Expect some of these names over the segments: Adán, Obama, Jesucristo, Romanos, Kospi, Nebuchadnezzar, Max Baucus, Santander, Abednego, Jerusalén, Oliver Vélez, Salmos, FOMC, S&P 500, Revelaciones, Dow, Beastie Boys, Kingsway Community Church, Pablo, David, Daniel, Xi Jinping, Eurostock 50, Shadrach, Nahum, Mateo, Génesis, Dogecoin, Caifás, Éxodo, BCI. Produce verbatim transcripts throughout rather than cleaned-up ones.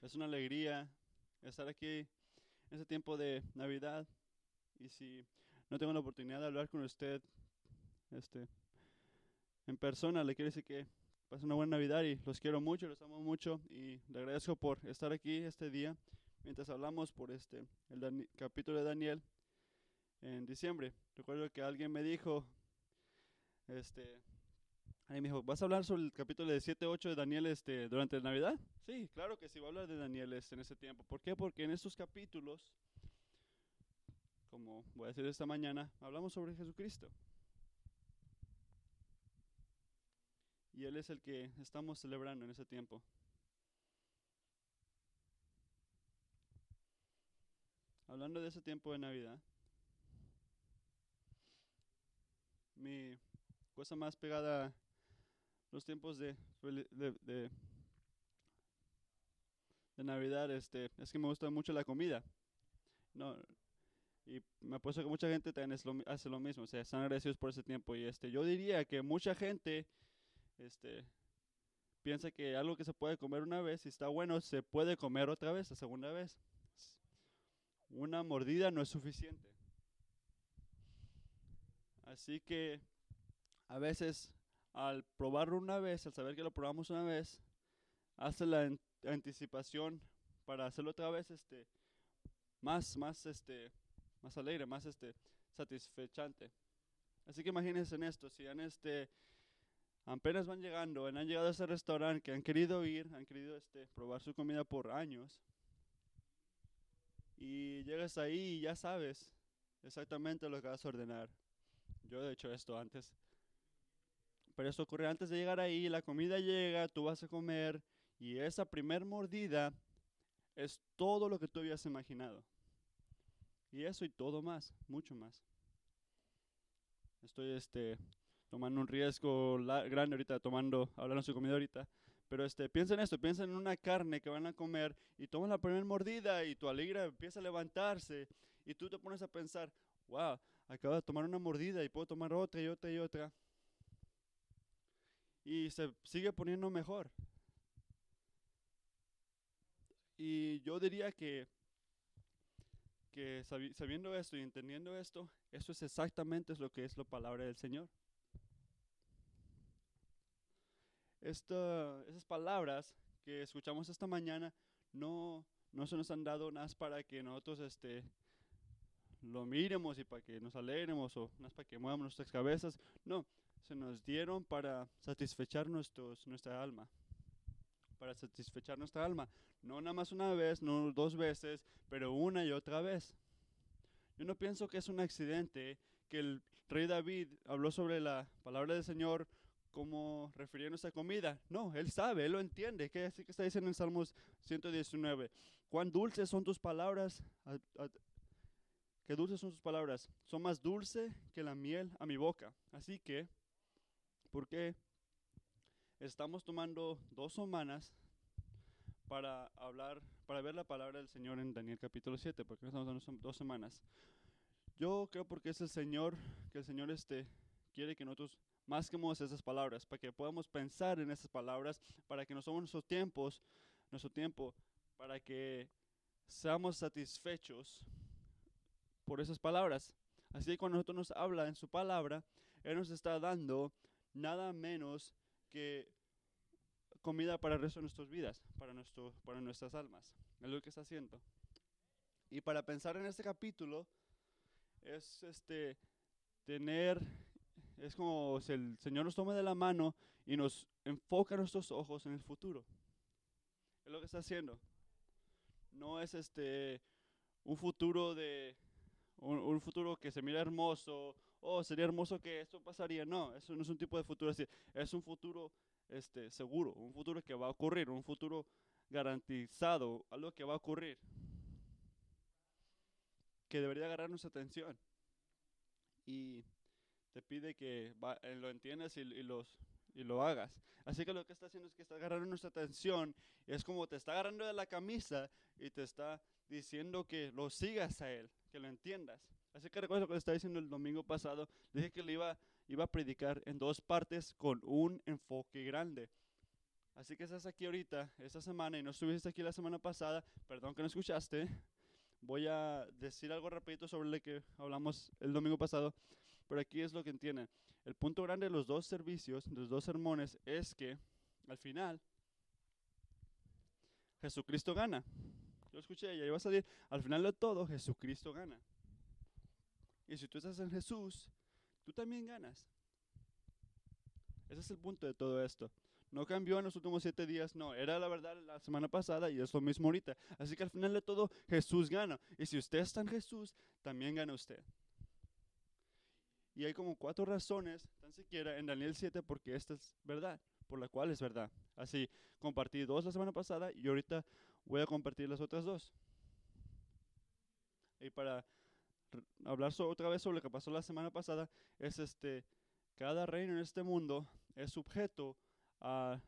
Es una alegría estar aquí en este tiempo de Navidad. Y si no tengo la oportunidad de hablar con usted este, en persona, le quiero decir que pase una buena Navidad y los quiero mucho, los amo mucho y le agradezco por estar aquí este día mientras hablamos por este el Dan- capítulo de Daniel en diciembre. Recuerdo que alguien me dijo, este, ahí me dijo, ¿vas a hablar sobre el capítulo de siete, ocho de Daniel este, durante la Navidad? Sí, claro que sí, voy a hablar de Daniel este, en ese tiempo. ¿Por qué? Porque en estos capítulos, como voy a decir esta mañana, hablamos sobre Jesucristo. Y Él es el que estamos celebrando en ese tiempo. Hablando de ese tiempo de Navidad, mi cosa más pegada a los tiempos de, de, de, de Navidad este, es que me gusta mucho la comida. No, y me apuesto que mucha gente también es lo, hace lo mismo, o sea, están agradecidos por ese tiempo. Y este, yo diría que mucha gente este, piensa que algo que se puede comer una vez, si está bueno, se puede comer otra vez, la segunda vez. Una mordida no es suficiente. Así que a veces al probarlo una vez, al saber que lo probamos una vez, hace la an- anticipación para hacerlo otra vez este, más, más, este, más alegre, más este, satisfechante. Así que imagínense en esto, si han, este, apenas van llegando, han llegado a ese restaurante que han querido ir, han querido este, probar su comida por años, y llegas ahí y ya sabes exactamente lo que vas a ordenar. Yo he hecho esto antes. Pero esto ocurre antes de llegar ahí, la comida llega, tú vas a comer, y esa primer mordida es todo lo que tú habías imaginado. Y eso y todo más, mucho más. Estoy este, tomando un riesgo la- grande ahorita, tomando, hablando de su comida ahorita. Pero este, piensa en esto, piensa en una carne que van a comer, y tomas la primera mordida, y tu alegría empieza a levantarse, y tú te pones a pensar, wow, acabo de tomar una mordida, y puedo tomar otra, y otra, y otra. Y se sigue poniendo mejor. Y yo diría que, que sabi- sabiendo esto y entendiendo esto, eso es exactamente lo que es la palabra del Señor. Esta, esas palabras que escuchamos esta mañana no, no se nos han dado nada para que nosotros este, lo miremos y para que nos alegremos o nada para que movamos nuestras cabezas. No. Se nos dieron para satisfechar nuestros, nuestra alma, para satisfechar nuestra alma, no nada más una vez, no dos veces, pero una y otra vez. Yo no pienso que es un accidente que el rey David habló sobre la palabra del Señor como refiriéndose a comida. No, él sabe, él lo entiende, que así que está diciendo en Salmos ciento diecinueve, cuán dulces son tus palabras, a, a, qué dulces son tus palabras, son más dulce que la miel a mi boca. Así que porque estamos tomando dos semanas para hablar, para ver la palabra del Señor en Daniel capítulo siete, porque estamos dando dos semanas. Yo creo porque es el Señor, que el Señor este, quiere que nosotros masquemos esas palabras, para que podamos pensar en esas palabras, para que nos tomemos nuestros tiempos, nuestro tiempo, para que seamos satisfechos por esas palabras. Así que cuando nosotros nos habla en su palabra, Él nos está dando nada menos que comida para el resto de nuestras vidas, para, nuestro, para nuestras almas. Es lo que está haciendo. Y para pensar en este capítulo, es este tener, es como si el Señor nos toma de la mano y nos enfoca nuestros ojos en el futuro. Es lo que está haciendo. No es este un futuro de, un, un futuro que se mira hermoso, oh, sería hermoso que esto pasaría. No, eso no es un tipo de futuro así. Es un futuro este, seguro, un futuro que va a ocurrir, un futuro garantizado, algo que va a ocurrir, que debería agarrar nuestra atención. Y te pide que va, eh, lo entiendas y, y, los, y lo hagas. Así que lo que está haciendo es que está agarrando nuestra atención, es como te está agarrando de la camisa y te está diciendo que lo sigas a Él, que lo entiendas. Así que recuerdo lo que le estaba diciendo el domingo pasado. Dije que le iba, iba a predicar en dos partes con un enfoque grande. Así que estás aquí ahorita, esta semana, y no estuviste aquí la semana pasada, perdón que no escuchaste, voy a decir algo rapidito sobre lo que hablamos el domingo pasado, pero aquí es lo que entienden. El punto grande de los dos servicios, de los dos sermones, es que al final Jesucristo gana. Yo escuché y ahí va a salir, al final de todo Jesucristo gana. Y si tú estás en Jesús, tú también ganas. Ese es el punto de todo esto. No cambió en los últimos siete días, no. Era la verdad la semana pasada y es lo mismo ahorita. Así que al final de todo, Jesús gana. Y si usted está en Jesús, también gana usted. Y hay como cuatro razones, tan siquiera en Daniel siete, porque esta es verdad, por la cual es verdad. Así, compartí dos la semana pasada y ahorita voy a compartir las otras dos. Y para hablar so- otra vez sobre lo que pasó la semana pasada, es este, cada reino en este mundo es sujeto a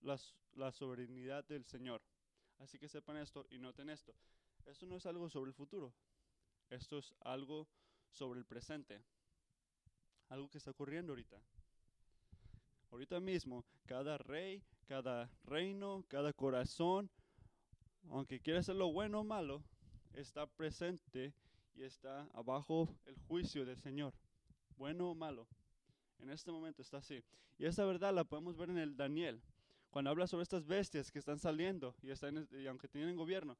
la, la soberanía del Señor. Así que sepan esto y noten esto. Esto no es algo sobre el futuro. Esto es algo sobre el presente. Algo que está ocurriendo ahorita. Ahorita mismo, cada rey, cada reino, cada corazón, aunque quiera ser lo bueno o malo, está presente y está abajo el juicio del Señor. Bueno o malo. En este momento está así. Y esa verdad la podemos ver en el Daniel, cuando habla sobre estas bestias que están saliendo y, están, y aunque tienen gobierno.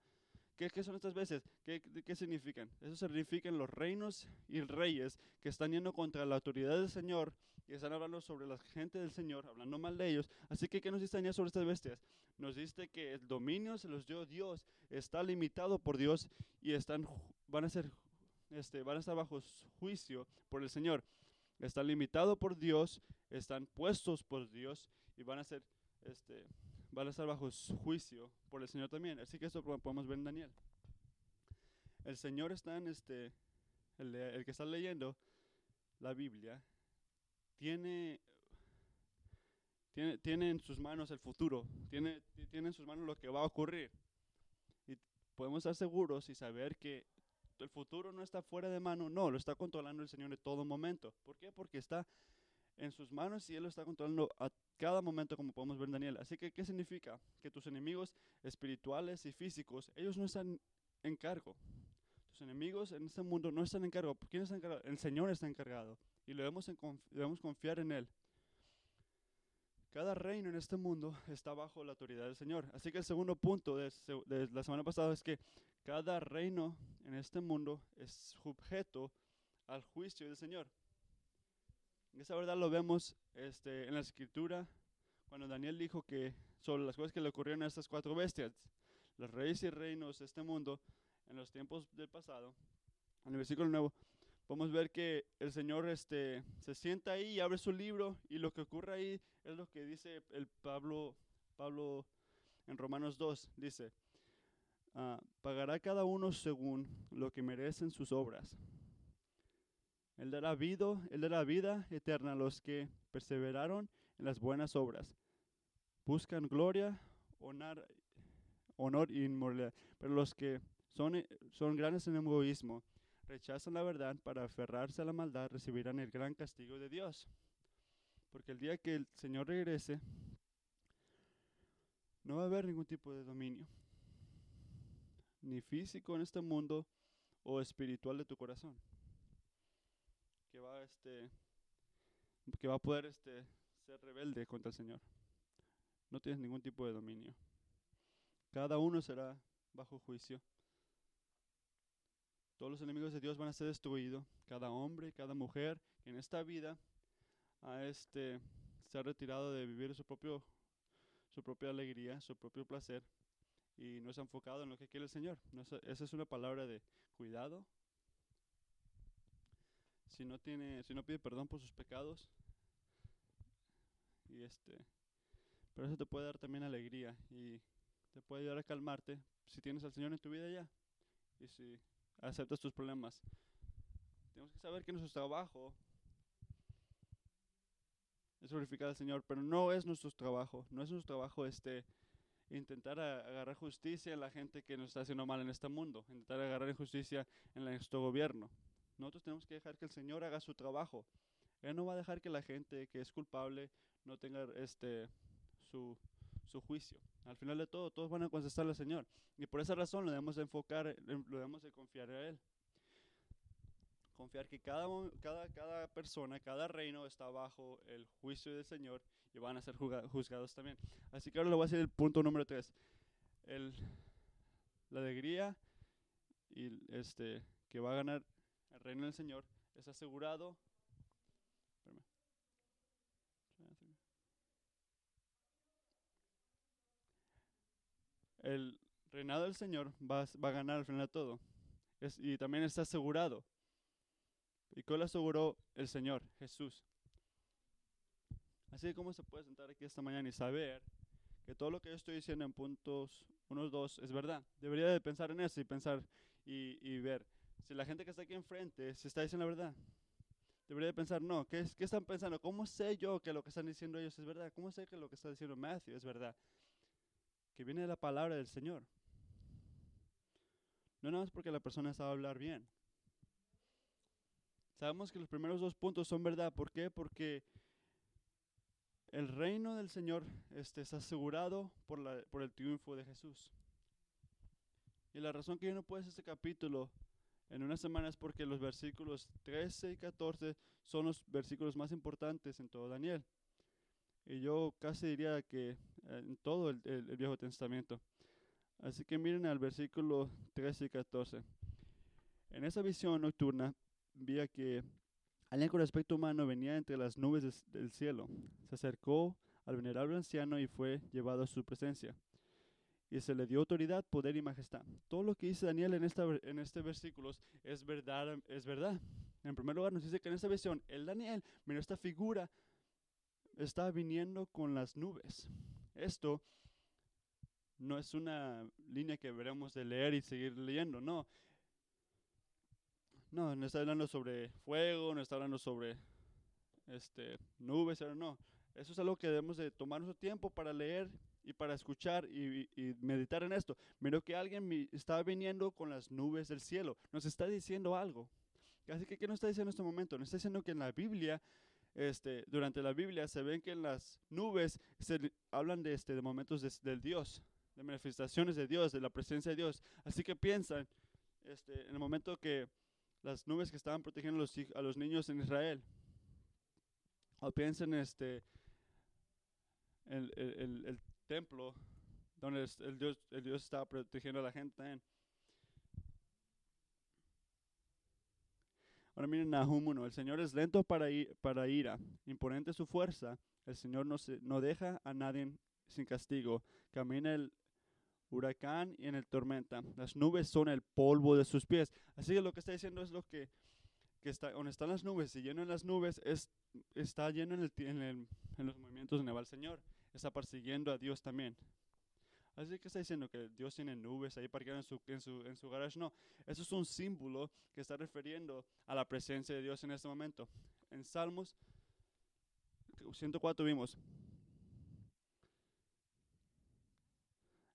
¿Qué, qué son estas bestias? ¿Qué, qué significan? Eso significan los reinos y reyes que están yendo contra la autoridad del Señor y están hablando sobre la gente del Señor, hablando mal de ellos. Así que, ¿qué nos dice Daniel sobre estas bestias? Nos dice que el dominio se los dio Dios, está limitado por Dios y están, van, a ser, este, van a estar bajo juicio por el Señor. Están limitados por Dios, están puestos por Dios y van a ser, este, van a estar bajo juicio por el Señor también. Así que esto lo podemos ver en Daniel. El Señor está en este, el, el que está leyendo la Biblia, tiene, tiene, tiene en sus manos el futuro, tiene, tiene en sus manos lo que va a ocurrir. Y podemos estar seguros y saber que el futuro no está fuera de mano, no, lo está controlando el Señor en todo momento. ¿Por qué? Porque está en sus manos y Él lo está controlando a cada momento, como podemos ver en Daniel. Así que, ¿qué significa? Que tus enemigos espirituales y físicos, ellos no están en cargo. Tus enemigos en este mundo no están en cargo. ¿Quién está encargado? El Señor está encargado y lo debemos, en conf- debemos confiar en Él. Cada reino en este mundo está bajo la autoridad del Señor. Así que el segundo punto de, de la semana pasada es que cada reino en este mundo es sujeto al juicio del Señor. Esa verdad lo vemos este, en la Escritura, cuando Daniel dijo que sobre las cosas que le ocurrieron a estas cuatro bestias, los reyes y reinos de este mundo, en los tiempos del pasado, en el versículo nuevo, podemos ver que el Señor este, se sienta ahí y abre su libro, y lo que ocurre ahí es lo que dice el Pablo, Pablo en Romanos dos, dice, Uh, pagará cada uno según lo que merecen sus obras. Él dará vida, él dará vida eterna a los que perseveraron en las buenas obras. Buscan gloria, honor, honor y inmortalidad. Pero los que son, son grandes en egoísmo, rechazan la verdad para aferrarse a la maldad, recibirán el gran castigo de Dios. Porque el día que el Señor regrese, no va a haber ningún tipo de dominio, ni físico en este mundo o espiritual de tu corazón, que va, este, que va a poder este, ser rebelde contra el Señor. No tienes ningún tipo de dominio. Cada uno será bajo juicio. Todos los enemigos de Dios van a ser destruidos. Cada hombre, cada mujer que en esta vida a este, se ha retirado de vivir su, propio, su propia alegría, su propio placer, y no se ha enfocado en lo que quiere el Señor. No, esa es una palabra de cuidado. Si no tiene, si no pide perdón por sus pecados, y este, pero eso te puede dar también alegría y te puede ayudar a calmarte si tienes al Señor en tu vida ya y si aceptas tus problemas. Tenemos que saber que nuestro trabajo es glorificar al Señor, pero no es nuestro trabajo, no es nuestro trabajo este intentar agarrar justicia en la gente que nos está haciendo mal en este mundo, intentar agarrar justicia en nuestro gobierno. Nosotros tenemos que dejar que el Señor haga su trabajo. Él no va a dejar que la gente que es culpable no tenga este, su, su juicio. Al final de todo, todos van a contestarle al Señor. Y por esa razón lo debemos de enfocar, lo debemos de confiar a Él. Confiar que cada, cada, cada persona, cada reino está bajo el juicio del Señor y van a ser juzgados también. Así que ahora le voy a decir el punto número tres. El, la alegría y este, que va a ganar el reino del Señor es asegurado. El reinado del Señor va, va a ganar al final de todo. Es, y también está asegurado. ¿Y qué lo aseguró el Señor? Jesús. Así que cómo se puede sentar aquí esta mañana y saber que todo lo que yo estoy diciendo en puntos uno, dos es verdad. Debería de pensar en eso y pensar y, y ver si la gente que está aquí enfrente se está diciendo la verdad. Debería de pensar, no, ¿qué, qué están pensando? ¿Cómo sé yo que lo que están diciendo ellos es verdad? ¿Cómo sé que lo que está diciendo Matthew es verdad? Que viene de la palabra del Señor. No nada más porque la persona sabe hablar bien. Sabemos que los primeros dos puntos son verdad. ¿Por qué? Porque el reino del Señor este, está asegurado por, la, por el triunfo de Jesús. Y la razón que yo no puedo hacer este capítulo en una semana es porque los versículos trece y catorce son los versículos más importantes en todo Daniel. Y yo casi diría que eh, en todo el, el, el Viejo Testamento. Así que miren al versículo trece y catorce. En esa visión nocturna, vi que alguien con aspecto humano venía entre las nubes des, del cielo. Se acercó al venerable anciano y fue llevado a su presencia. Y se le dio autoridad, poder y majestad. Todo lo que dice Daniel en, esta, en este versículo es verdad, es verdad. En primer lugar nos dice que en esta visión, el Daniel, mira esta figura, está viniendo con las nubes. Esto no es una línea que deberemos de leer y seguir leyendo, no. No, no está hablando sobre fuego, no está hablando sobre este, nubes, no. Eso es algo que debemos de tomar nuestro tiempo para leer y para escuchar y, y, y meditar en esto. Miro que alguien está viniendo con las nubes del cielo, nos está diciendo algo. Así que, ¿qué nos está diciendo en este momento? Nos está diciendo que en la Biblia, este, durante la Biblia, se ven que en las nubes se hablan de, este, de momentos de, del Dios, de manifestaciones de Dios, de la presencia de Dios. Así que piensan este, en el momento que las nubes que estaban protegiendo a los, a los niños en Israel. O piensen este, el, el, el, el templo donde el Dios, el Dios estaba protegiendo a la gente también. Ahora miren Nahum uno. El Señor es lento para, ir, para ira, imponente su fuerza. El Señor no, se, no deja a nadie sin castigo. Camina el huracán y en el tormenta. Las nubes son el polvo de sus pies. Así que lo que está diciendo es lo que, que está, donde están las nubes, si lleno en las nubes, es, está lleno en, el, en, el, en los movimientos donde va el Señor. Está persiguiendo a Dios también. Así que está diciendo que Dios tiene nubes ahí parqueado en su, en su, en su garage. No, eso es un símbolo que está refiriendo a la presencia de Dios en este momento. En Salmos ciento cuatro vimos.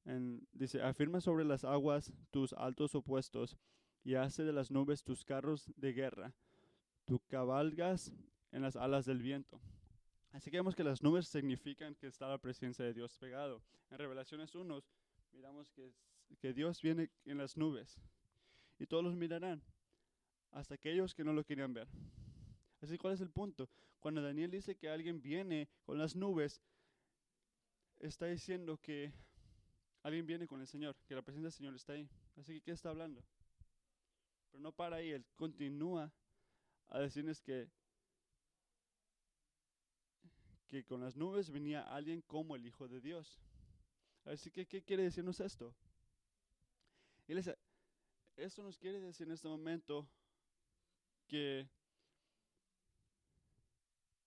En, dice, afirma sobre las aguas tus altos opuestos y hace de las nubes tus carros de guerra. Tú cabalgas en las alas del viento. Así que vemos que las nubes significan que está la presencia de Dios pegado. En Revelaciones uno miramos que, que Dios viene en las nubes y todos los mirarán, hasta aquellos que no lo querían ver. Así, ¿cuál es el punto? Cuando Daniel dice que alguien viene con las nubes, está diciendo que alguien viene con el Señor, que la presencia del Señor está ahí. Así que, ¿qué está hablando? Pero no para ahí, él continúa a decirles que, que con las nubes venía alguien como el Hijo de Dios. Así que, ¿qué quiere decirnos esto? Iglesia, esto nos quiere decir en este momento que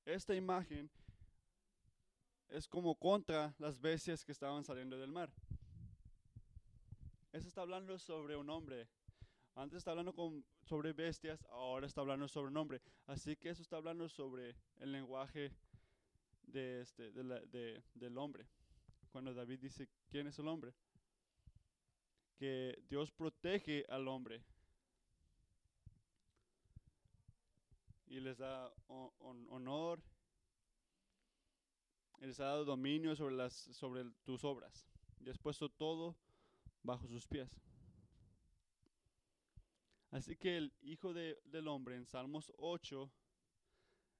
esta imagen es como contra las bestias que estaban saliendo del mar. Eso está hablando sobre un hombre. Antes está hablando con, sobre bestias, ahora está hablando sobre un hombre. Así que eso está hablando sobre el lenguaje de este, de la, de, del hombre. Cuando David dice, ¿quién es el hombre? Que Dios protege al hombre y les da honor Él les ha dado dominio sobre, las, sobre tus obras. Y has puesto todo bajo sus pies. Así que el Hijo de, del Hombre en Salmos ocho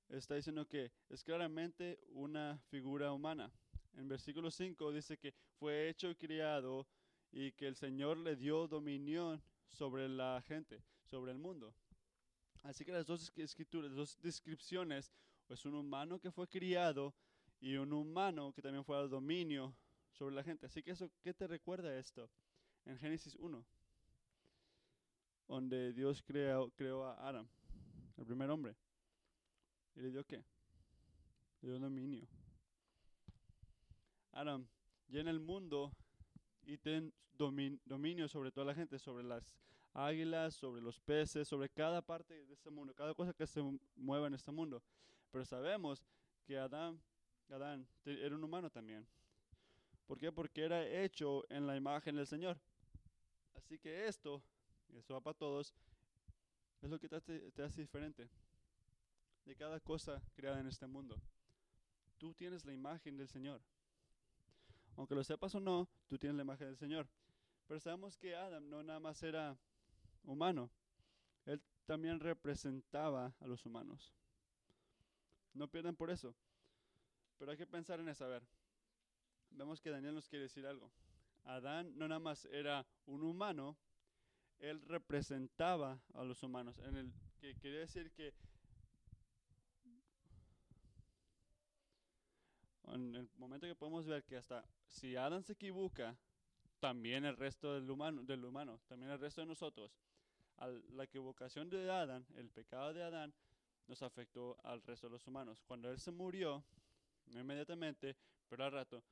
está diciendo que es claramente una figura humana. En versículo cinco dice que fue hecho y criado y que el Señor le dio dominio sobre la gente, sobre el mundo. Así que las dos escrituras, las dos descripciones, es un humano que fue criado y un humano que también fue al dominio sobre la gente. Así que eso, ¿qué te recuerda esto? En Génesis uno, donde Dios creó, creó a Adán, el primer hombre. ¿Y le dio qué? Le dio dominio. Adán, llena el mundo y ten domin, dominio sobre toda la gente, sobre las águilas, sobre los peces, sobre cada parte de este mundo, cada cosa que se mueva en este mundo. Pero sabemos que Adán, Adán era un humano también. ¿Por qué? Porque era hecho en la imagen del Señor. Así que esto, y esto va para todos, es lo que te hace, te hace diferente de cada cosa creada en este mundo. Tú tienes la imagen del Señor. Aunque lo sepas o no, tú tienes la imagen del Señor. Pero sabemos que Adán no nada más era humano. Él también representaba a los humanos. No pierdan por eso. Pero hay que pensar en eso. A ver, vemos que Daniel nos quiere decir algo. Adán no nada más era un humano, él representaba a los humanos. En el que quería decir que en el momento que podemos ver que hasta si Adán se equivoca, también el resto del humano, del humano, también el resto de nosotros, al, la equivocación de Adán, el pecado de Adán, nos afectó al resto de los humanos. Cuando él se murió, no inmediatamente, pero al rato,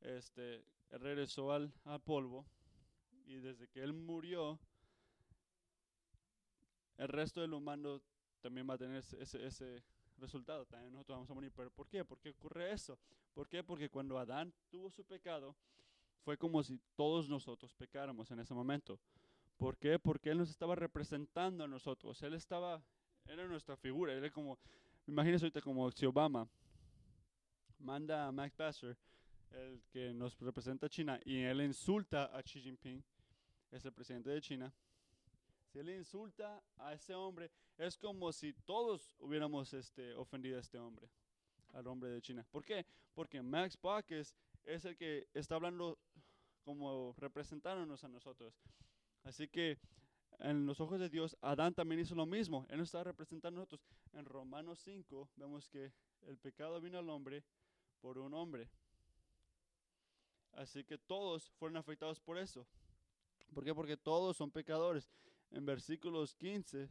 este, él regresó al, al polvo, y desde que él murió, el resto del humano también va a tener ese, ese, ese resultado. También nosotros vamos a morir. ¿Pero por qué? ¿Por qué ocurre eso? ¿Por qué? Porque cuando Adán tuvo su pecado, fue como si todos nosotros pecáramos en ese momento. ¿Por qué? Porque él nos estaba representando a nosotros. Él estaba, era nuestra figura. Él era como, imagínense ahorita como si Obama manda a Max Passer, el que nos representa a China, y él insulta a Xi Jinping, es el presidente de China. Si él insulta a ese hombre, es como si todos hubiéramos este, ofendido a este hombre, al hombre de China. ¿Por qué? Porque Max Baucus es el que está hablando como representándonos a nosotros. Así que en los ojos de Dios, Adán también hizo lo mismo. Él nos está representando a nosotros. En Romanos cinco vemos que el pecado vino al hombre por un hombre. Así que todos fueron afectados por eso. ¿Por qué? Porque todos son pecadores. En versículos quince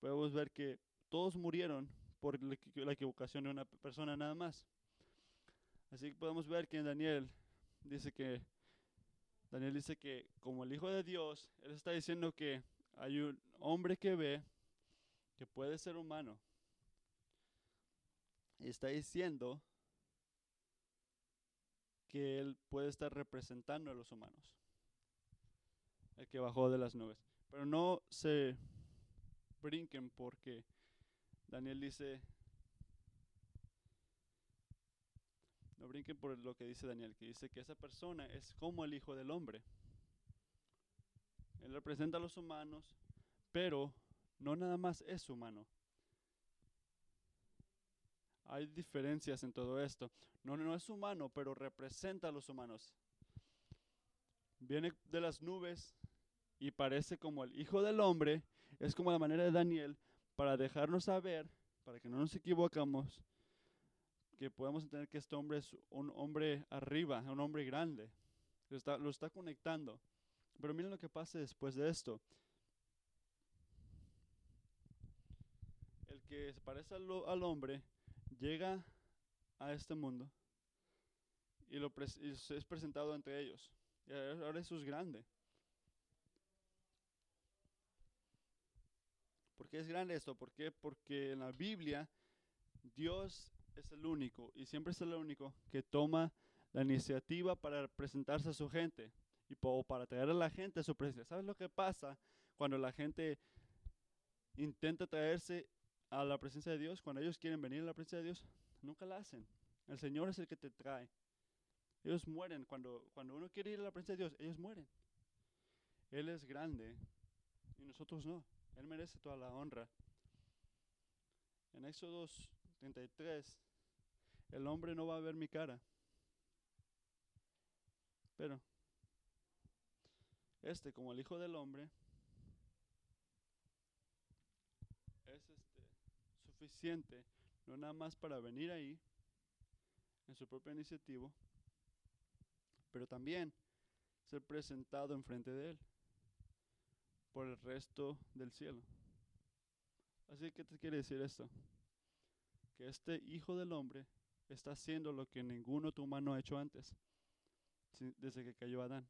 podemos ver que todos murieron por la equivocación de una persona nada más. Así que podemos ver que Daniel dice que, Daniel dice que como el Hijo de Dios, él está diciendo que hay un hombre que ve que puede ser humano. Y está diciendo que él puede estar representando a los humanos. El que bajó de las nubes. Pero no se brinquen porque Daniel dice, no brinquen por lo que dice Daniel, que dice que esa persona es como el Hijo del Hombre. Él representa a los humanos, pero no nada más es humano. Hay diferencias en todo esto. No, no es humano, pero representa a los humanos. Viene de las nubes y parece como el Hijo del Hombre. Es como la manera de Daniel para dejarnos saber, para que no nos equivocamos, que podemos entender que este hombre es un hombre arriba, un hombre grande. Lo está, lo está conectando. Pero miren lo que pasa después de esto. El que se parece al, al hombre llega a este mundo y, lo pre, y es presentado entre ellos. Y ahora eso es grande. ¿Por qué es grande esto? ¿Por qué? Porque en la Biblia Dios es el único y siempre es el único que toma la iniciativa para presentarse a su gente y o para traer a la gente a su presencia. ¿Sabes lo que pasa cuando la gente intenta traerse a la presencia de Dios? Cuando ellos quieren venir a la presencia de Dios, nunca la hacen. El Señor es el que te trae. Ellos mueren. Cuando, cuando uno quiere ir a la presencia de Dios, ellos mueren. Él es grande y nosotros no. Él merece toda la honra. En Éxodo treinta y tres, el hombre no va a ver mi cara. Pero este, como el Hijo del Hombre, es este, suficiente, no nada más para venir ahí, en su propia iniciativa, pero también ser presentado enfrente de Él por el resto del cielo. Así que, ¿qué quiere decir esto? Que este Hijo del Hombre está haciendo lo que ningún otro humano ha hecho antes, desde que cayó Adán.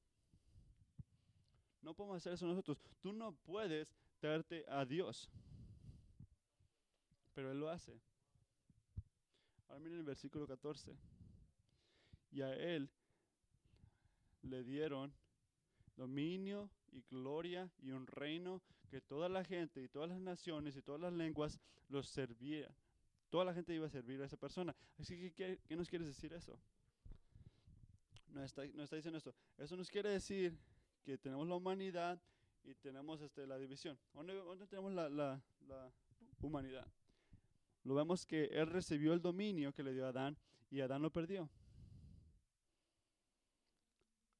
No podemos hacer eso nosotros. Tú no puedes traerte a Dios, pero Él lo hace. Ahora miren el versículo catorce. Y a Él le dieron dominio y gloria y un reino que toda la gente y todas las naciones y todas las lenguas los servían. Toda la gente iba a servir a esa persona. Así que, ¿qué, qué nos quiere decir eso? No está, no está diciendo esto. Eso nos quiere decir que tenemos la humanidad y tenemos este, la división. ¿Dónde, dónde tenemos la, la, la humanidad? Lo vemos que Él recibió el dominio que le dio a Adán y Adán lo perdió.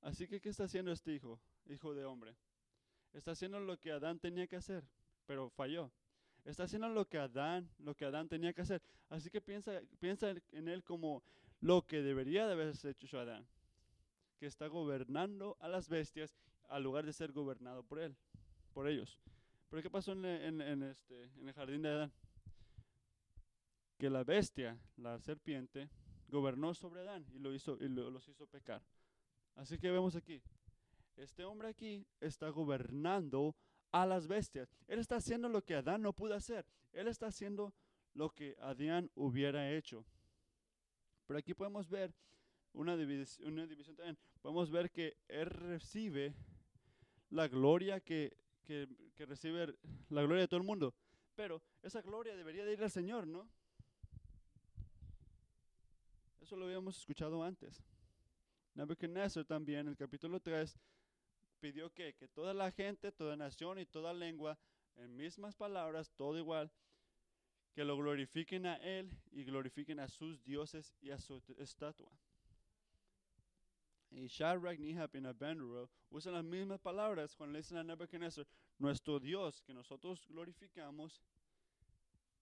Así que, ¿qué está haciendo este hijo, hijo de hombre? Está haciendo lo que Adán tenía que hacer, pero falló. Está haciendo lo que Adán, lo que Adán tenía que hacer. Así que piensa, piensa en él como lo que debería de haberse hecho Adán, que está gobernando a las bestias al lugar de ser gobernado por él, por ellos. Pero ¿qué pasó en, en, en, este, en el jardín de Adán? Que la bestia, la serpiente, gobernó sobre Adán y, lo hizo, y lo, los hizo pecar. Así que vemos aquí, este hombre aquí está gobernando a las bestias. Él está haciendo lo que Adán no pudo hacer. Él está haciendo lo que Adán hubiera hecho. Pero aquí podemos ver una división, una división también. Podemos ver que Él recibe la gloria que, que, que recibe la gloria de todo el mundo. Pero esa gloria debería de ir al Señor, ¿no? Eso lo habíamos escuchado antes. Nebuchadnezzar también, en el capítulo tres, pidió que, que toda la gente, toda nación y toda lengua, en mismas palabras, todo igual, que lo glorifiquen a él y glorifiquen a sus dioses y a su estatua. Y Shadrach, Nahum y Abednego usan las mismas palabras cuando le dicen a Nebuchadnezzar, nuestro Dios que nosotros glorificamos,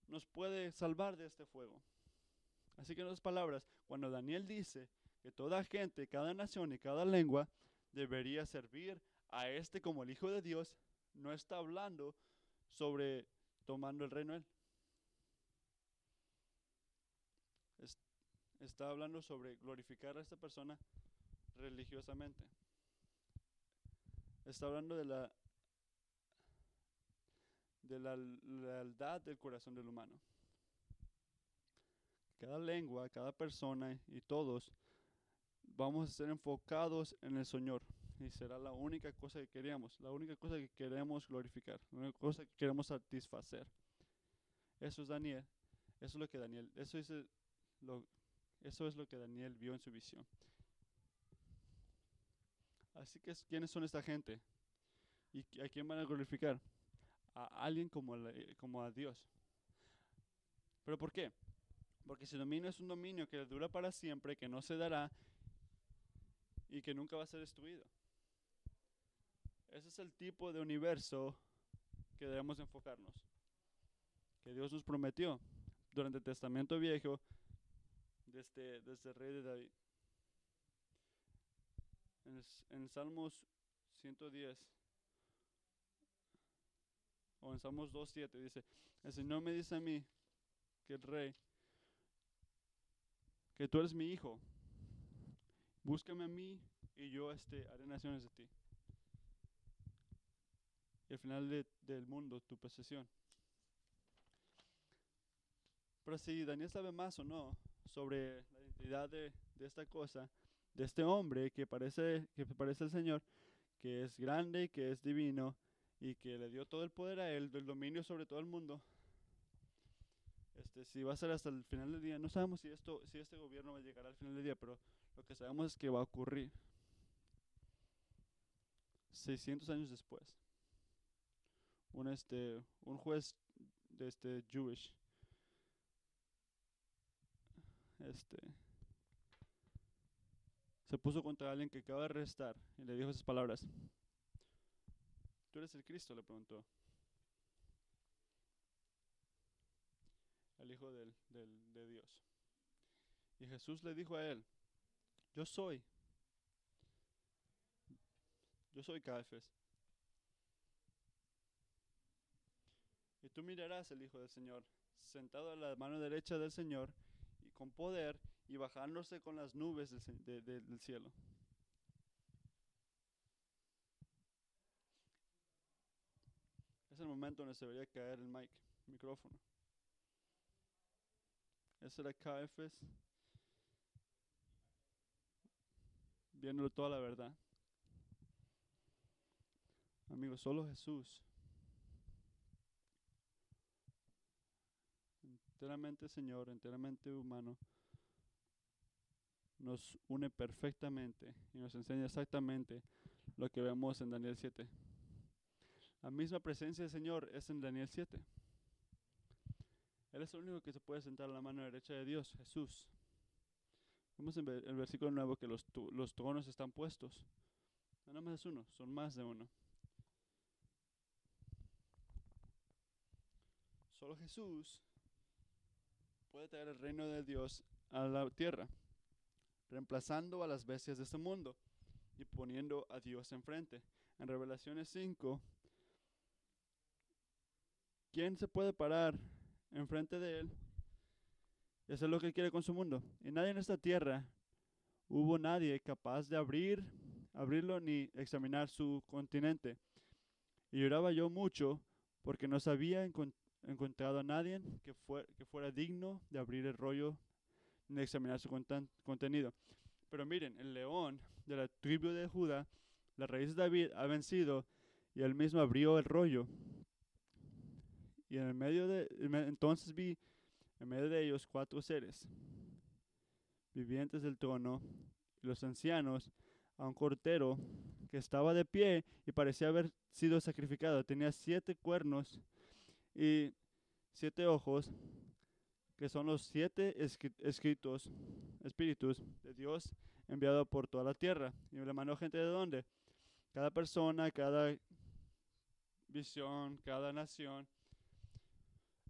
nos puede salvar de este fuego. Así que en otras palabras, cuando Daniel dice que toda gente, cada nación y cada lengua debería servir a este como el Hijo de Dios, no está hablando sobre tomando el reino él. Es, está hablando sobre glorificar a esta persona religiosamente. Está hablando de la de la lealtad del corazón del humano. Cada lengua, cada persona y todos vamos a ser enfocados en el Señor y será la única cosa que queríamos, la única cosa que queremos glorificar, la única cosa que queremos satisfacer. Eso es Daniel, eso es lo que Daniel, eso es lo, eso es lo que Daniel vio en su visión. Así que, ¿quiénes son esta gente? ¿Y a quién van a glorificar? A alguien como, la, como a Dios. ¿Pero por qué? Porque si dominio es un dominio que dura para siempre, que no se dará, y que nunca va a ser destruido. Ese es el tipo de universo que debemos enfocarnos, que Dios nos prometió durante el Testamento Viejo, desde, desde el rey de David. En, en Salmos ciento diez, o en Salmos dos siete, dice, el Señor me dice a mí, que el rey, que tú eres mi hijo, búscame a mí y yo este, haré naciones de ti. Y al final de, del mundo, tu posesión. Pero si Daniel sabe más o no sobre la identidad de, de esta cosa, de este hombre que parece, que parece el Señor, que es grande, que es divino y que le dio todo el poder a él, del dominio sobre todo el mundo, Este, si va a ser hasta el final del día, no sabemos si, esto, si este gobierno va a llegar al final del día, pero lo que sabemos es que va a ocurrir seiscientos años después. Un, este, un juez de este Jewish, este, se puso contra alguien que acaba de arrestar y le dijo esas palabras. ¿Tú eres el Cristo?, le preguntó. El Hijo del, del, de Dios. Y Jesús le dijo a él: yo soy. Yo soy Caifás. Y tú mirarás el Hijo del Señor, sentado a la mano derecha del Señor, y con poder, y bajándose con las nubes del, de, de, del cielo. Es el momento donde se debería caer el mic, el micrófono. Ese era Caifás, viéndolo toda la verdad. Amigos, solo Jesús, enteramente Señor, enteramente humano, nos une perfectamente y nos enseña exactamente lo que vemos en Daniel siete. La misma presencia del Señor es en Daniel siete. Él es el único que se puede sentar a la mano derecha de Dios, Jesús. Vemos en el versículo nueve que los, tu, los tronos están puestos. No nada más es uno, son más de uno. Solo Jesús puede traer el reino de Dios a la tierra, reemplazando a las bestias de este mundo y poniendo a Dios enfrente. En Revelaciones cinco, ¿quién se puede parar enfrente de él y hacer lo que quiere con su mundo? Y nadie en esta tierra, hubo nadie capaz de abrir, abrirlo ni examinar su continente. Y lloraba yo mucho porque no sabía encont encontrado a nadie que, fuer que fuera digno de abrir el rollo ni examinar su contenido. Pero miren, el león de la tribu de Judá, la raíz de David, ha vencido, y él mismo abrió el rollo. Y en el medio de, entonces vi en medio de ellos cuatro seres vivientes del trono y los ancianos, a un cordero que estaba de pie y parecía haber sido sacrificado. Tenía siete cuernos y siete ojos, que son los siete escritos, espíritus de Dios enviado por toda la tierra. Y le mandó gente de donde, cada persona, cada visión, cada nación,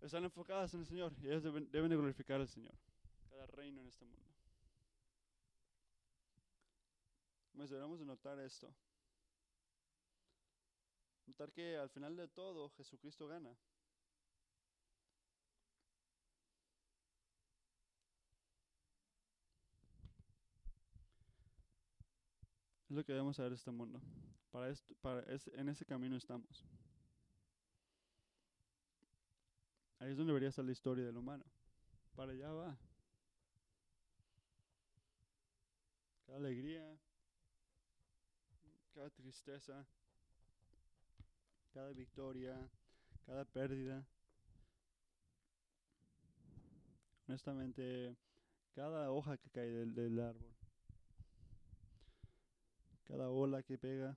están enfocadas en el Señor, y ellos deben, deben de glorificar al Señor. Cada reino en este mundo. Pues debemos de notar esto. Notar que al final de todo, Jesucristo gana. Es lo que debemos saber de este mundo. Para esto, para es, en ese camino estamos. Ahí es donde debería estar la historia del humano. Para allá va. Cada alegría, cada tristeza, cada victoria, cada pérdida. Honestamente, cada hoja que cae del, del árbol, cada ola que pega,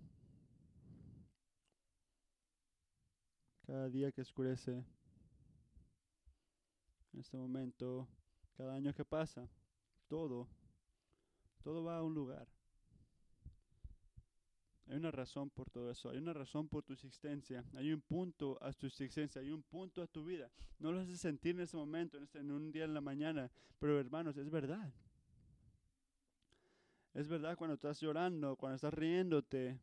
cada día que oscurece, en este momento, cada año que pasa, todo, todo va a un lugar. Hay una razón por todo eso, hay una razón por tu existencia, hay un punto a tu existencia, hay un punto a tu vida. No lo haces sentir en ese momento, en, este, en un día en la mañana, pero hermanos, es verdad. Es verdad cuando estás llorando, cuando estás riéndote.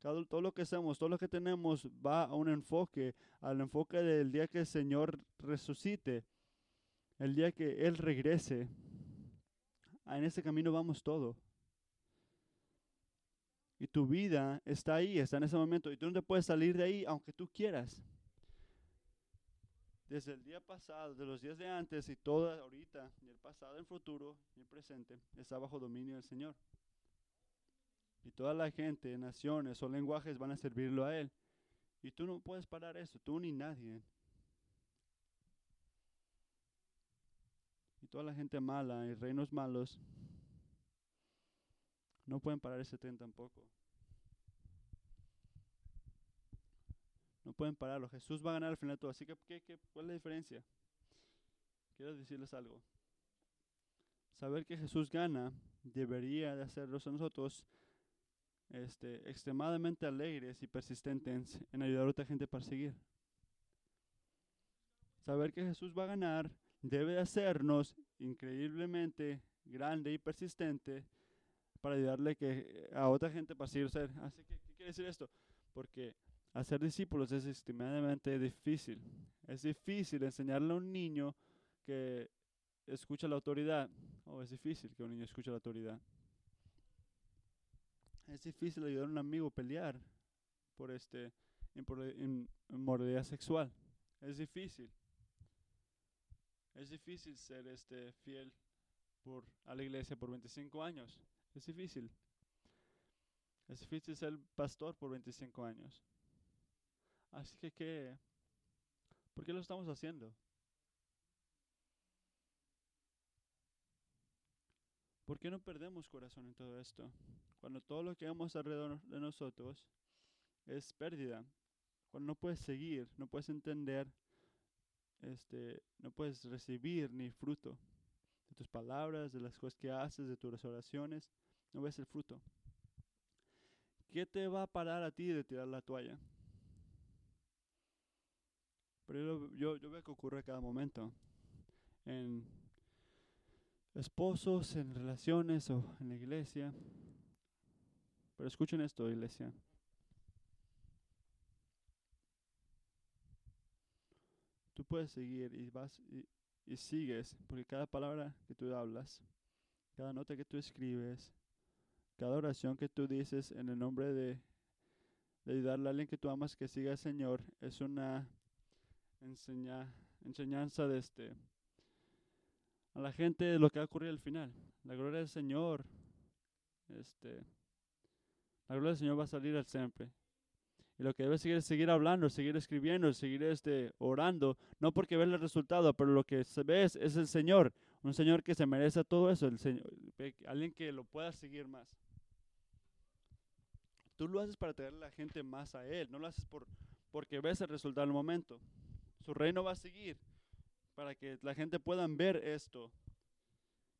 Todo, todo lo que hacemos, todo lo que tenemos va a un enfoque, al enfoque del día que el Señor resucite. El día que Él regrese, en ese camino vamos todo. Y tu vida está ahí, está en ese momento. Y tú no te puedes salir de ahí, aunque tú quieras. Desde el día pasado, de los días de antes y todo ahorita, y el pasado, el futuro, y el presente, está bajo dominio del Señor. Y toda la gente, naciones o lenguajes van a servirlo a Él. Y tú no puedes parar eso, tú ni nadie. toda la gente mala y reinos malos no pueden parar ese tren tampoco. No pueden pararlo. Jesús va a ganar al final de todo. Así que, ¿qué, qué, ¿cuál es la diferencia? Quiero decirles algo. Saber que Jesús gana debería de hacernos a nosotros este, extremadamente alegres y persistentes en ayudar a otra gente para seguir. Saber que Jesús va a ganar debe de hacernos increíblemente grande y persistente para ayudarle que, a otra gente para seguir ser. Así que, ¿qué quiere decir esto? Porque hacer discípulos es extremadamente difícil. Es difícil enseñarle a un niño que escucha la autoridad. Oh, es difícil que un niño escuche la autoridad. Es difícil ayudar a un amigo a pelear por este inmoralidad sexual. Es difícil. Es difícil ser este fiel por, a la iglesia por veinticinco años. Es difícil. Es difícil ser pastor por veinticinco años. Así que, ¿qué? ¿Por qué lo estamos haciendo? ¿Por qué no perdemos corazón en todo esto? Cuando todo lo que vemos alrededor de nosotros es pérdida. Cuando no puedes seguir, no puedes entender, este, no puedes recibir ni fruto de tus palabras, de las cosas que haces, de tus oraciones. No ves el fruto. ¿Qué te va a parar a ti de tirar la toalla? Pero yo, yo veo que ocurre a cada momento. En esposos, en relaciones o en la iglesia. Pero escuchen esto, iglesia. Tú puedes seguir y vas y, y sigues, porque cada palabra que tú hablas, cada nota que tú escribes, cada oración que tú dices en el nombre de, de ayudarle a alguien que tú amas que siga al Señor, es una enseña, enseñanza de este a la gente de lo que va a ocurrir al final. La gloria del Señor, este, la gloria del Señor va a salir al siempre. Y lo que debes seguir es seguir hablando, seguir escribiendo, seguir este, orando. No porque ves el resultado, pero lo que ves es el Señor. Un Señor que se merece todo eso. El Señor, alguien que lo pueda seguir más. Tú lo haces para traer a la gente más a Él. No lo haces por, porque ves el resultado al momento. Su reino va a seguir. Para que la gente pueda ver esto,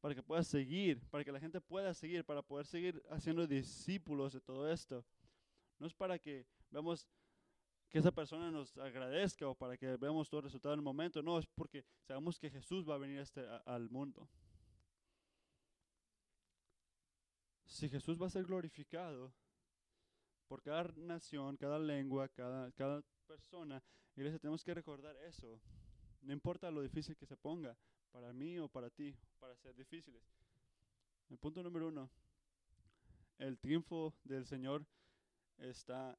para que pueda seguir, para que la gente pueda seguir, para poder seguir haciendo discípulos de todo esto. No es para que veamos que esa persona nos agradezca o para que veamos todo el resultado en el momento. No, es porque sabemos que Jesús va a venir a este, a, al mundo. Si Jesús va a ser glorificado por cada nación, cada lengua, cada, cada persona, iglesia, tenemos que recordar eso. No importa lo difícil que se ponga, para mí o para ti, para ser difíciles. El punto número uno, el triunfo del Señor está,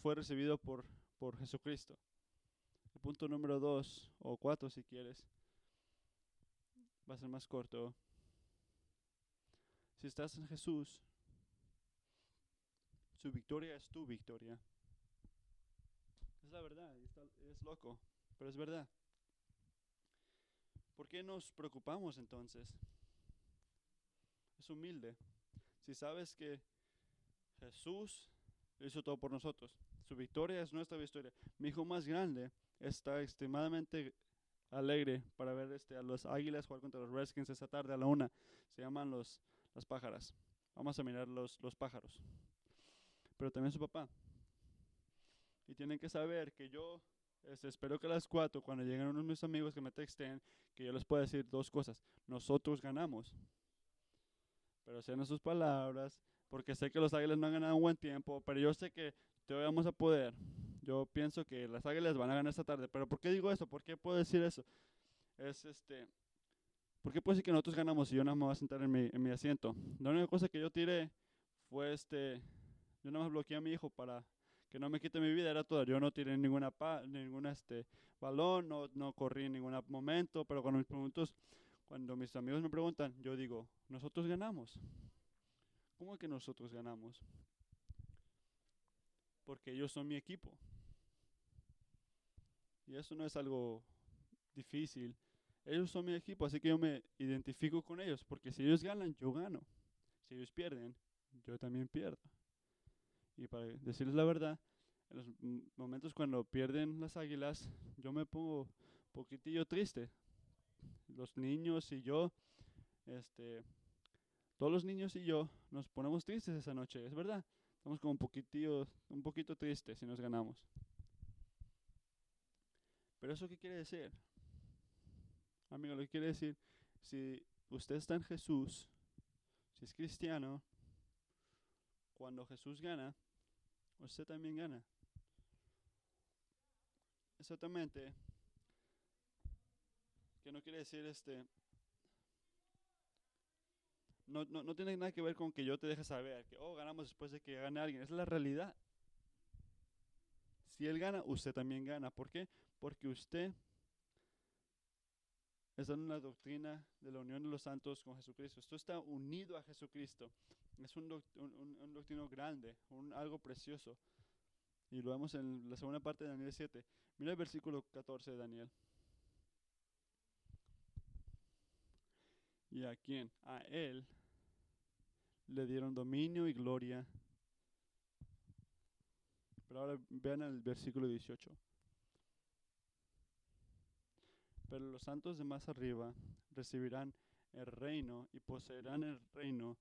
fue recibido por, por Jesucristo. El punto número dos, o cuatro si quieres, va a ser más corto. Si estás en Jesús, su victoria es tu victoria. Es la verdad, es loco. Pero es verdad. ¿Por qué nos preocupamos entonces? Es humilde. Si sabes que Jesús hizo todo por nosotros, su victoria es nuestra victoria. Mi hijo más grande está extremadamente alegre para ver este, a los Águilas jugar contra los Redskins esta tarde a la una. Se llaman los, las pájaras. Vamos a mirar los, los pájaros. Pero también su papá. Y tienen que saber que yo... Este, espero que a las cuatro, cuando lleguen unos de mis amigos que me texten, que yo les pueda decir dos cosas. Nosotros ganamos. Pero sean sus palabras, porque sé que los Águilas no han ganado un buen tiempo, pero yo sé que todavía vamos a poder. Yo pienso que las Águilas van a ganar esta tarde. ¿Pero por qué digo eso? ¿Por qué puedo decir eso? Es este, ¿por qué puedo decir que nosotros ganamos si yo nada más me voy a sentar en mi, en mi asiento? La única cosa que yo tiré fue este, yo nada más bloqueé a mi hijo para... que no me quite mi vida, era toda. Yo no tiré ninguna pa, ningún este, balón, no, no corrí en ningún momento, pero cuando mis, preguntos, cuando mis amigos me preguntan, yo digo, nosotros ganamos. ¿Cómo que nosotros ganamos? Porque ellos son mi equipo. Y eso no es algo difícil, ellos son mi equipo, así que yo me identifico con ellos, porque si ellos ganan, yo gano. Si ellos pierden, yo también pierdo. Y para decirles la verdad, en los momentos cuando pierden las águilas, yo me pongo un poquitillo triste. Los niños y yo, este, todos los niños y yo nos ponemos tristes esa noche, es verdad. Estamos como un poquitillo, un poquito tristes si nos ganamos. Pero eso, ¿qué quiere decir? Amigo, lo que quiere decir, si usted está en Jesús, si es cristiano, cuando Jesús gana, usted también gana. Exactamente. Que no quiere decir este... No, no, no tiene nada que ver con que yo te deje saber que, oh, ganamos después de que gane alguien. Esa es la realidad. Si él gana, usted también gana. ¿Por qué? Porque usted está en una doctrina de la unión de los santos con Jesucristo. Esto está unido a Jesucristo. Es un, doct un, un, un doctrino grande, un, algo precioso. Y lo vemos en la segunda parte de Daniel siete. Mira el versículo catorce de Daniel. ¿Y a quién? A él le dieron dominio y gloria. Pero ahora vean el versículo dieciocho. Pero los santos de más arriba recibirán el reino y poseerán el reino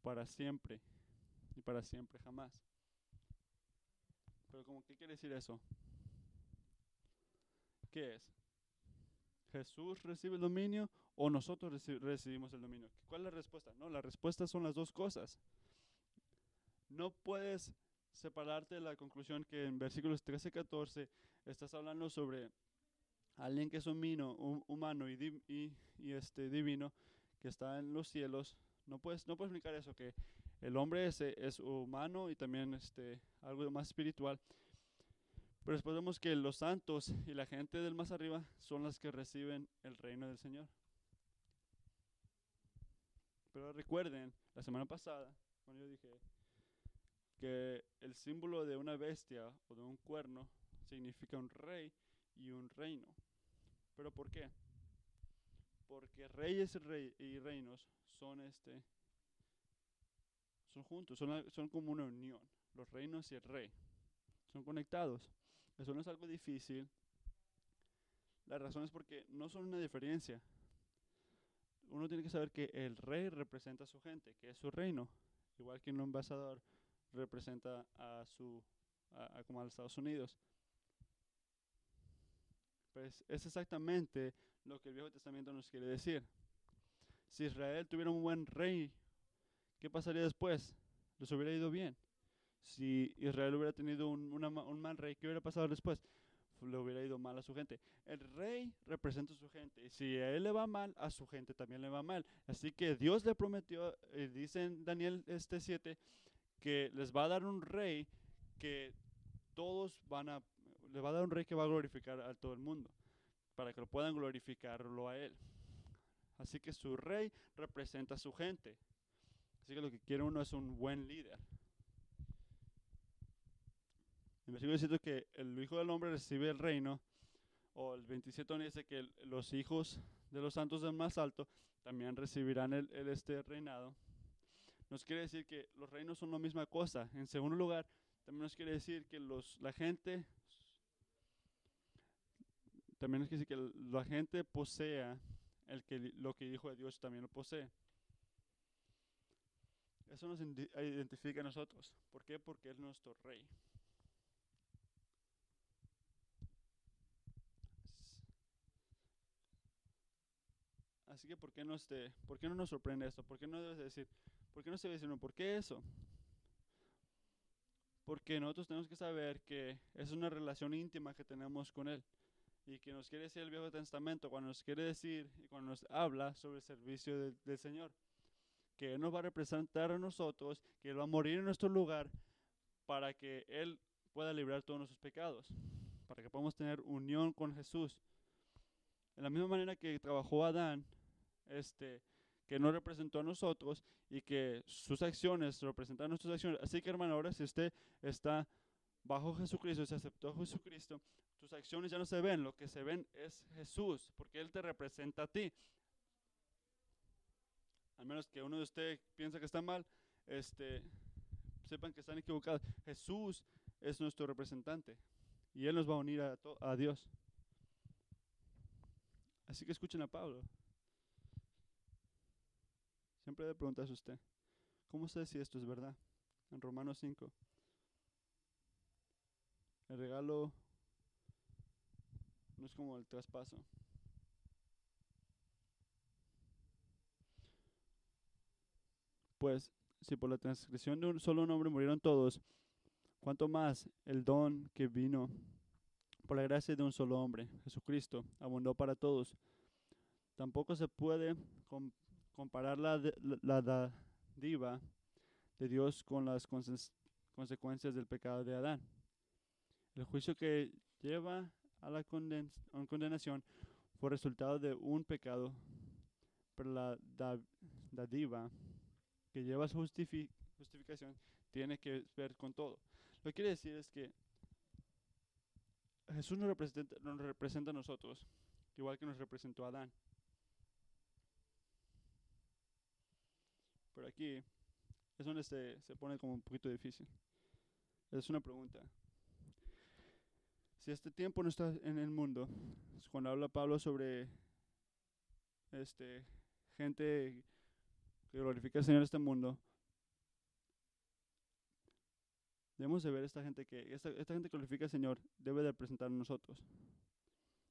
para siempre y para siempre jamás. Pero como, ¿qué quiere decir eso? ¿Qué es? ¿Jesús recibe el dominio o nosotros reci recibimos el dominio? ¿Cuál es la respuesta? No, la respuesta son las dos cosas. No puedes separarte de la conclusión que en versículos trece y catorce estás hablando sobre alguien que es humino, hum, humano y, div y, y este divino, que está en los cielos. No puedes, no puedes explicar eso, que el hombre ese es humano y también este, algo más espiritual. Pero después vemos que los santos y la gente del más arriba son las que reciben el reino del Señor. Pero recuerden, la semana pasada, cuando yo dije que el símbolo de una bestia o de un cuerno significa un rey y un reino. ¿Pero por qué? Porque reyes y, rey y reinos son este son juntos, son, son como una unión. Los reinos y el rey son conectados. Eso no es algo difícil. La razón es porque no son una diferencia. Uno tiene que saber que el rey representa a su gente, que es su reino. Igual que un embajador representa a su, a, a como a los Estados Unidos. Pues es exactamente lo que el Viejo Testamento nos quiere decir. Si Israel tuviera un buen rey, ¿qué pasaría después? Les hubiera ido bien. Si Israel hubiera tenido un, una, un mal rey, ¿qué hubiera pasado después? Le hubiera ido mal a su gente. El rey representa a su gente, y si a él le va mal, a su gente también le va mal. Así que Dios le prometió, eh, dice en Daniel este siete, que les va a dar un rey que todos van a, le va a dar un rey que va a glorificar a todo el mundo, para que lo puedan glorificarlo a él. Así que su rey representa a su gente. Así que lo que quiere uno es un buen líder. El versículo dice que el Hijo del Hombre recibe el reino, o el veintisiete dice que el, los hijos de los santos del más alto también recibirán el, el este reinado. Nos quiere decir que los reinos son la misma cosa. En segundo lugar, también nos quiere decir que los, la gente, también nos quiere decir que la gente posea el que, lo que el Hijo de Dios también lo posee. Eso nos identifica a nosotros. ¿Por qué? Porque es nuestro rey. Así que, ¿por qué no, este, ¿por qué no nos sorprende esto? ¿Por qué no debes decir, ¿por qué no se debe decir, no, ¿por qué eso? Porque nosotros tenemos que saber que es una relación íntima que tenemos con él. Y que nos quiere decir el Viejo Testamento, cuando nos quiere decir, y cuando nos habla sobre el servicio de, del Señor. Que él nos va a representar a nosotros, que él va a morir en nuestro lugar, para que él pueda librar todos nuestros pecados. Para que podamos tener unión con Jesús. De la misma manera que trabajó Adán, Este, que no representó a nosotros y que sus acciones representaron nuestras acciones. Así que, hermano, ahora si usted está bajo Jesucristo, se aceptó a Jesucristo, Tus acciones ya no se ven, lo que se ven es Jesús, porque Él te representa a ti. Al menos que uno de ustedes piensa que está mal, este, sepan que están equivocados. Jesús es nuestro representante y Él nos va a unir a, a Dios. Así que escuchen a Pablo. Siempre le preguntas a usted, ¿cómo sé si esto es verdad? En Romanos cinco. El regalo no es como el traspaso. Pues, si por la transgresión de un solo hombre murieron todos, ¿cuánto más el don que vino por la gracia de un solo hombre, Jesucristo, abundó para todos? Tampoco se puede com- comparar la, de, la, la dádiva de Dios con las conse- consecuencias del pecado de Adán. El juicio que lleva a la conden- a condenación fue resultado de un pecado, pero la da- dádiva que lleva a su justific- justificación tiene que ver con todo. Lo que quiere decir es que Jesús nos representa, nos representa a nosotros, igual que nos representó a Adán. Pero aquí es donde se, se pone como un poquito difícil. Es una pregunta. Si este tiempo no está en el mundo, es cuando habla Pablo sobre este, gente que glorifica al Señor en este mundo, debemos de ver esta gente que, esta, esta gente que glorifica al Señor debe de presentar a nosotros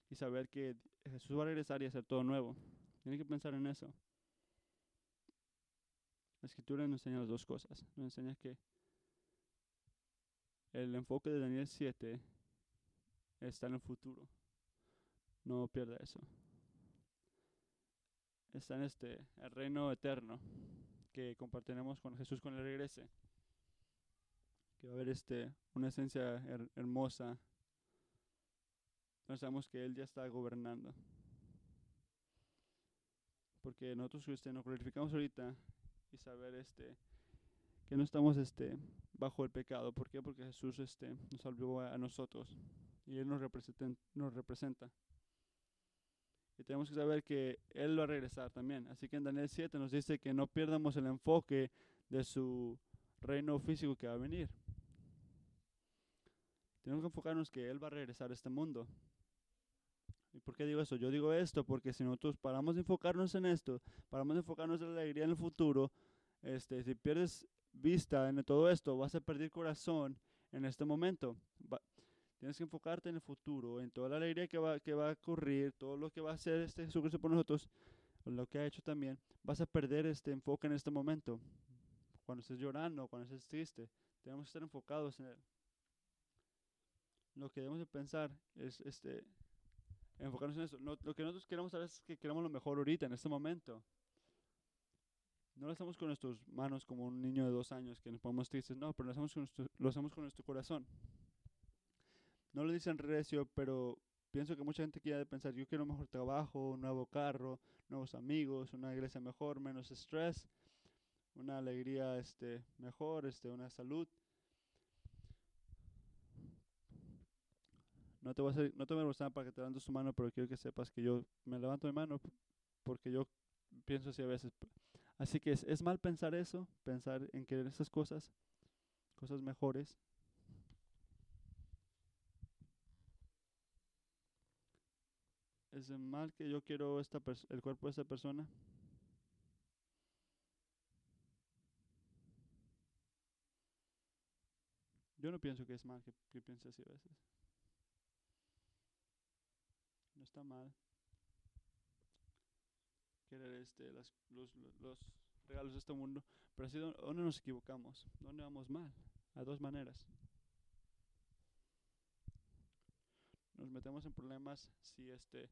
y saber que Jesús va a regresar y hacer todo nuevo. Tienen que pensar en eso. La Escritura nos enseña las dos cosas. Nos enseña que el enfoque de Daniel siete está en el futuro. No pierda eso. Está en este, el reino eterno que compartiremos con Jesús cuando Él regrese. Que va a haber este, una esencia her- hermosa. Pensamos que Él ya está gobernando. Porque nosotros este, nos glorificamos ahorita y saber este, que no estamos este, bajo el pecado. ¿Por qué? Porque Jesús este, nos salvó a, a nosotros y Él nos representa, nos representa. Y tenemos que saber que Él va a regresar también. Así que en Daniel siete nos dice que no pierdamos el enfoque de su reino físico que va a venir. Tenemos que enfocarnos que Él va a regresar a este mundo. ¿Y por qué digo eso? Yo digo esto porque si nosotros paramos de enfocarnos en esto, paramos de enfocarnos en la alegría en el futuro, este, si pierdes vista en todo esto, vas a perder corazón en este momento. Va, tienes que enfocarte en el futuro, en toda la alegría que va, que va a ocurrir, todo lo que va a hacer este Jesucristo por nosotros, lo que ha hecho también. Vas a perder este enfoque en este momento. Cuando estés llorando, cuando estés triste, tenemos que estar enfocados en Él. Lo que debemos de pensar es este, enfocarnos en eso. No, lo que nosotros queremos hacer es que queremos lo mejor ahorita, en este momento. No lo hacemos con nuestras manos como un niño de dos años que nos ponemos tristes, no, pero lo hacemos con nuestro, lo hacemos con nuestro corazón. No lo dicen recio, pero pienso que mucha gente quiere pensar, yo quiero un mejor trabajo, un nuevo carro, nuevos amigos, una iglesia mejor, menos estrés, una alegría este, mejor, este, una salud. No te voy a hacer, no te voy a gustar para que te levantes tu mano, pero quiero que sepas que yo me levanto mi mano porque yo pienso así a veces. Así que es, es mal pensar eso, pensar en querer esas cosas, cosas mejores. Es mal que yo quiero esta pers- el cuerpo de esta persona. Yo no pienso que es mal que, que piense así a veces. No está mal querer este, las, los, los regalos de este mundo, pero así donde nos equivocamos, donde vamos mal, a dos maneras. Nos metemos en problemas si este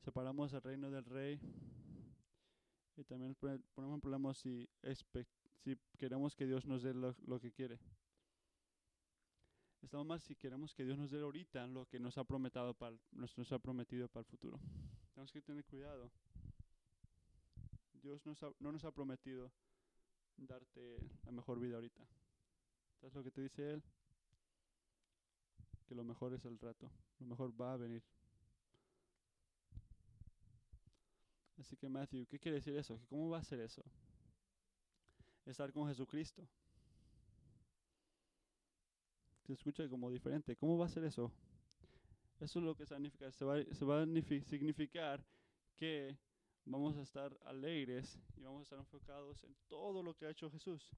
separamos el reino del rey y también ponemos en problemas si, espe- si queremos que Dios nos dé lo, lo que quiere. Estamos mal si queremos que Dios nos dé ahorita lo que nos ha prometido para el, nos, nos ha prometido para el futuro. Tenemos que tener cuidado. Dios nos ha, no nos ha prometido darte la mejor vida ahorita. ¿Sabes lo que te dice Él? que lo mejor es el rato, lo mejor va a venir. Así que Matthew, ¿qué quiere decir eso? ¿Cómo va a ser eso? Estar con Jesucristo. Se escucha como diferente. ¿Cómo va a ser eso? Eso es lo que significa. Se va, se va a significar que vamos a estar alegres y vamos a estar enfocados en todo lo que ha hecho Jesús.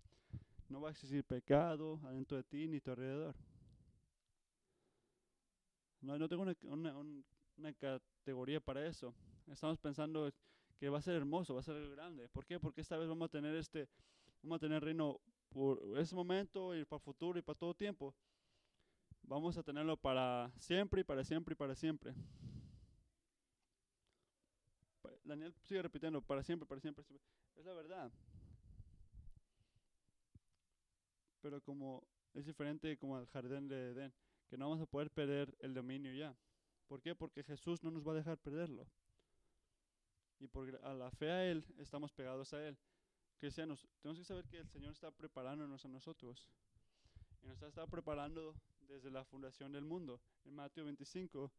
No va a existir pecado adentro de ti ni a tu alrededor. No, no tengo una, una, una categoría para eso. Estamos pensando que va a ser hermoso, va a ser grande. ¿Por qué? Porque esta vez vamos a tener este, vamos a tener reino por ese momento y para el futuro y para todo tiempo. Vamos a tenerlo para siempre y para siempre y para siempre. Daniel sigue repitiendo, para siempre, para siempre, siempre. Es la verdad. Pero como es diferente como el jardín de Edén, que no vamos a poder perder el dominio ya. ¿Por qué? Porque Jesús no nos va a dejar perderlo. Y por a la fe a Él, estamos pegados a Él. Cristianos, tenemos que saber que el Señor está preparándonos a nosotros. Y nos está preparando desde la fundación del mundo. En Mateo veinticinco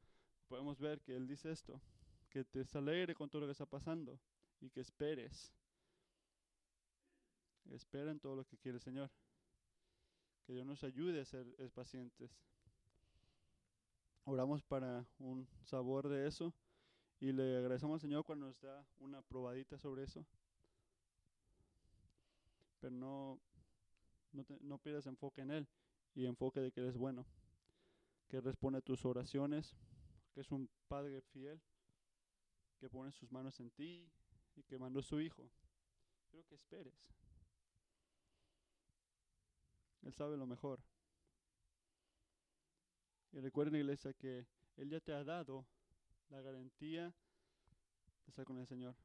podemos ver que Él dice esto, que te alegres con todo lo que está pasando y que esperes. Espera en todo lo que quiere el Señor. Que Dios nos ayude a ser pacientes. Oramos para un sabor de eso y le agradecemos al Señor cuando nos da una probadita sobre eso. Pero no, no, te, no pierdas enfoque en Él y enfoque de que Él es bueno, que Él responde a tus oraciones, que es un Padre fiel, que pone sus manos en ti y que mandó a su Hijo. Quiero que esperes. Él sabe lo mejor. Y recuerden, iglesia, que Él ya te ha dado la garantía de estar con el Señor.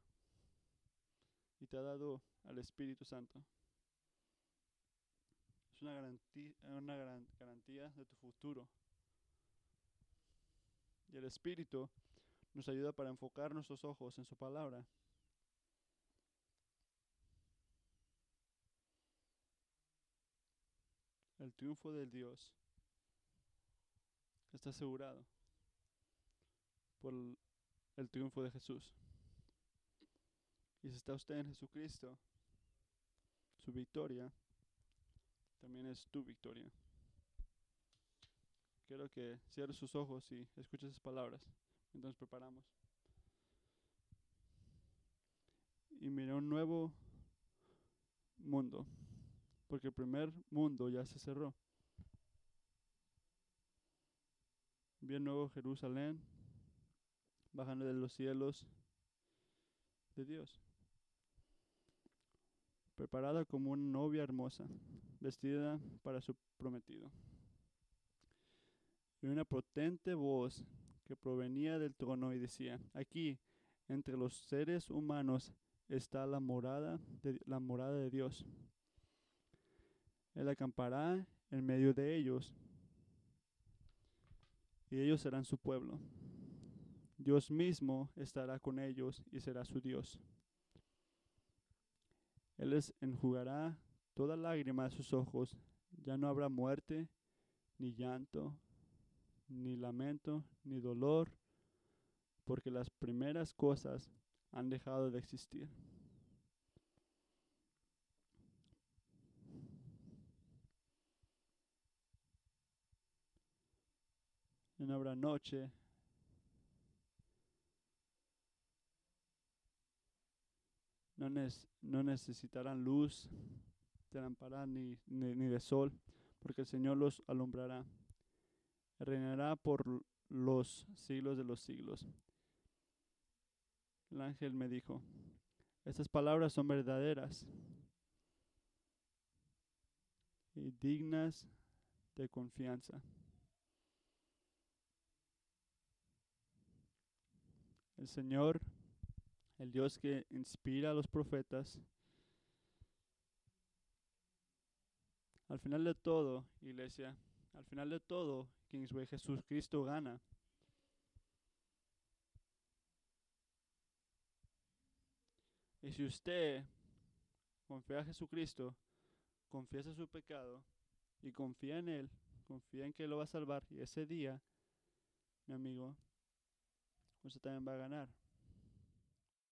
Y te ha dado al Espíritu Santo. Es una garantía, una gran garantía de tu futuro. Y el Espíritu nos ayuda para enfocar nuestros ojos en su palabra. El triunfo de Dios está asegurado por el triunfo de Jesús. Y si está usted en Jesucristo, su victoria también es tu victoria. Quiero que cierres sus ojos y escuches esas palabras. Entonces preparamos. Y miré un nuevo mundo, porque el primer mundo ya se cerró. Vi el nuevo Jerusalén bajando de los cielos de Dios, preparada como una novia hermosa, vestida para su prometido. Y una potente voz que provenía del trono y decía: aquí, entre los seres humanos, está la morada de, la morada de Dios. Él acampará en medio de ellos, y ellos serán su pueblo. Dios mismo estará con ellos y será su Dios. Él les enjugará toda lágrima de sus ojos. Ya no habrá muerte, ni llanto, ni lamento, ni dolor, porque las primeras cosas han dejado de existir. Ya no habrá noche, no, neces no necesitarán luz de lámpara ni, ni, ni de sol, porque el Señor los alumbrará. Reinará por los siglos de los siglos. El ángel me dijo: estas palabras son verdaderas y dignas de confianza. El Señor, el Dios que inspira a los profetas. Al final de todo, iglesia, al final de todo, Kingsway, Jesucristo gana. Y si usted confía a Jesucristo, confiesa su pecado y confía en Él, confía en que lo va a salvar, y ese día, mi amigo, usted también va a ganar.